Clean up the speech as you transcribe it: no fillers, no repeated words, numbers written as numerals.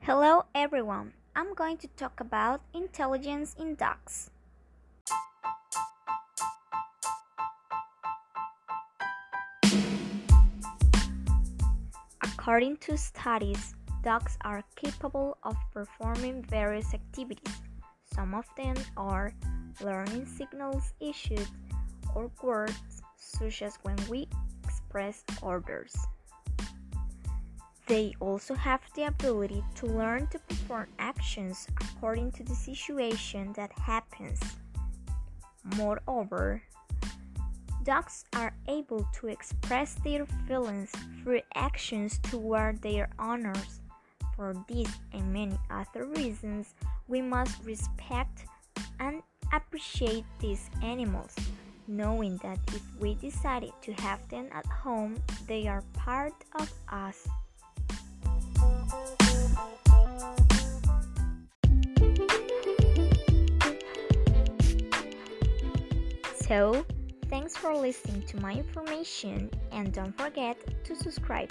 Hello everyone, I'm going to talk about intelligence in dogs. According to studies, dogs are capable of performing various activities. Some of them are learning signals issued or words, such as when we express orders. They also have the ability to learn to perform actions according to the situation that happens. Moreover, dogs are able to express their feelings through actions toward their owners. For this and many other reasons, we must respect and appreciate these animals, knowing that if we decided to have them at home, they are part of us. So, thanks for listening to my information and don't forget to subscribe.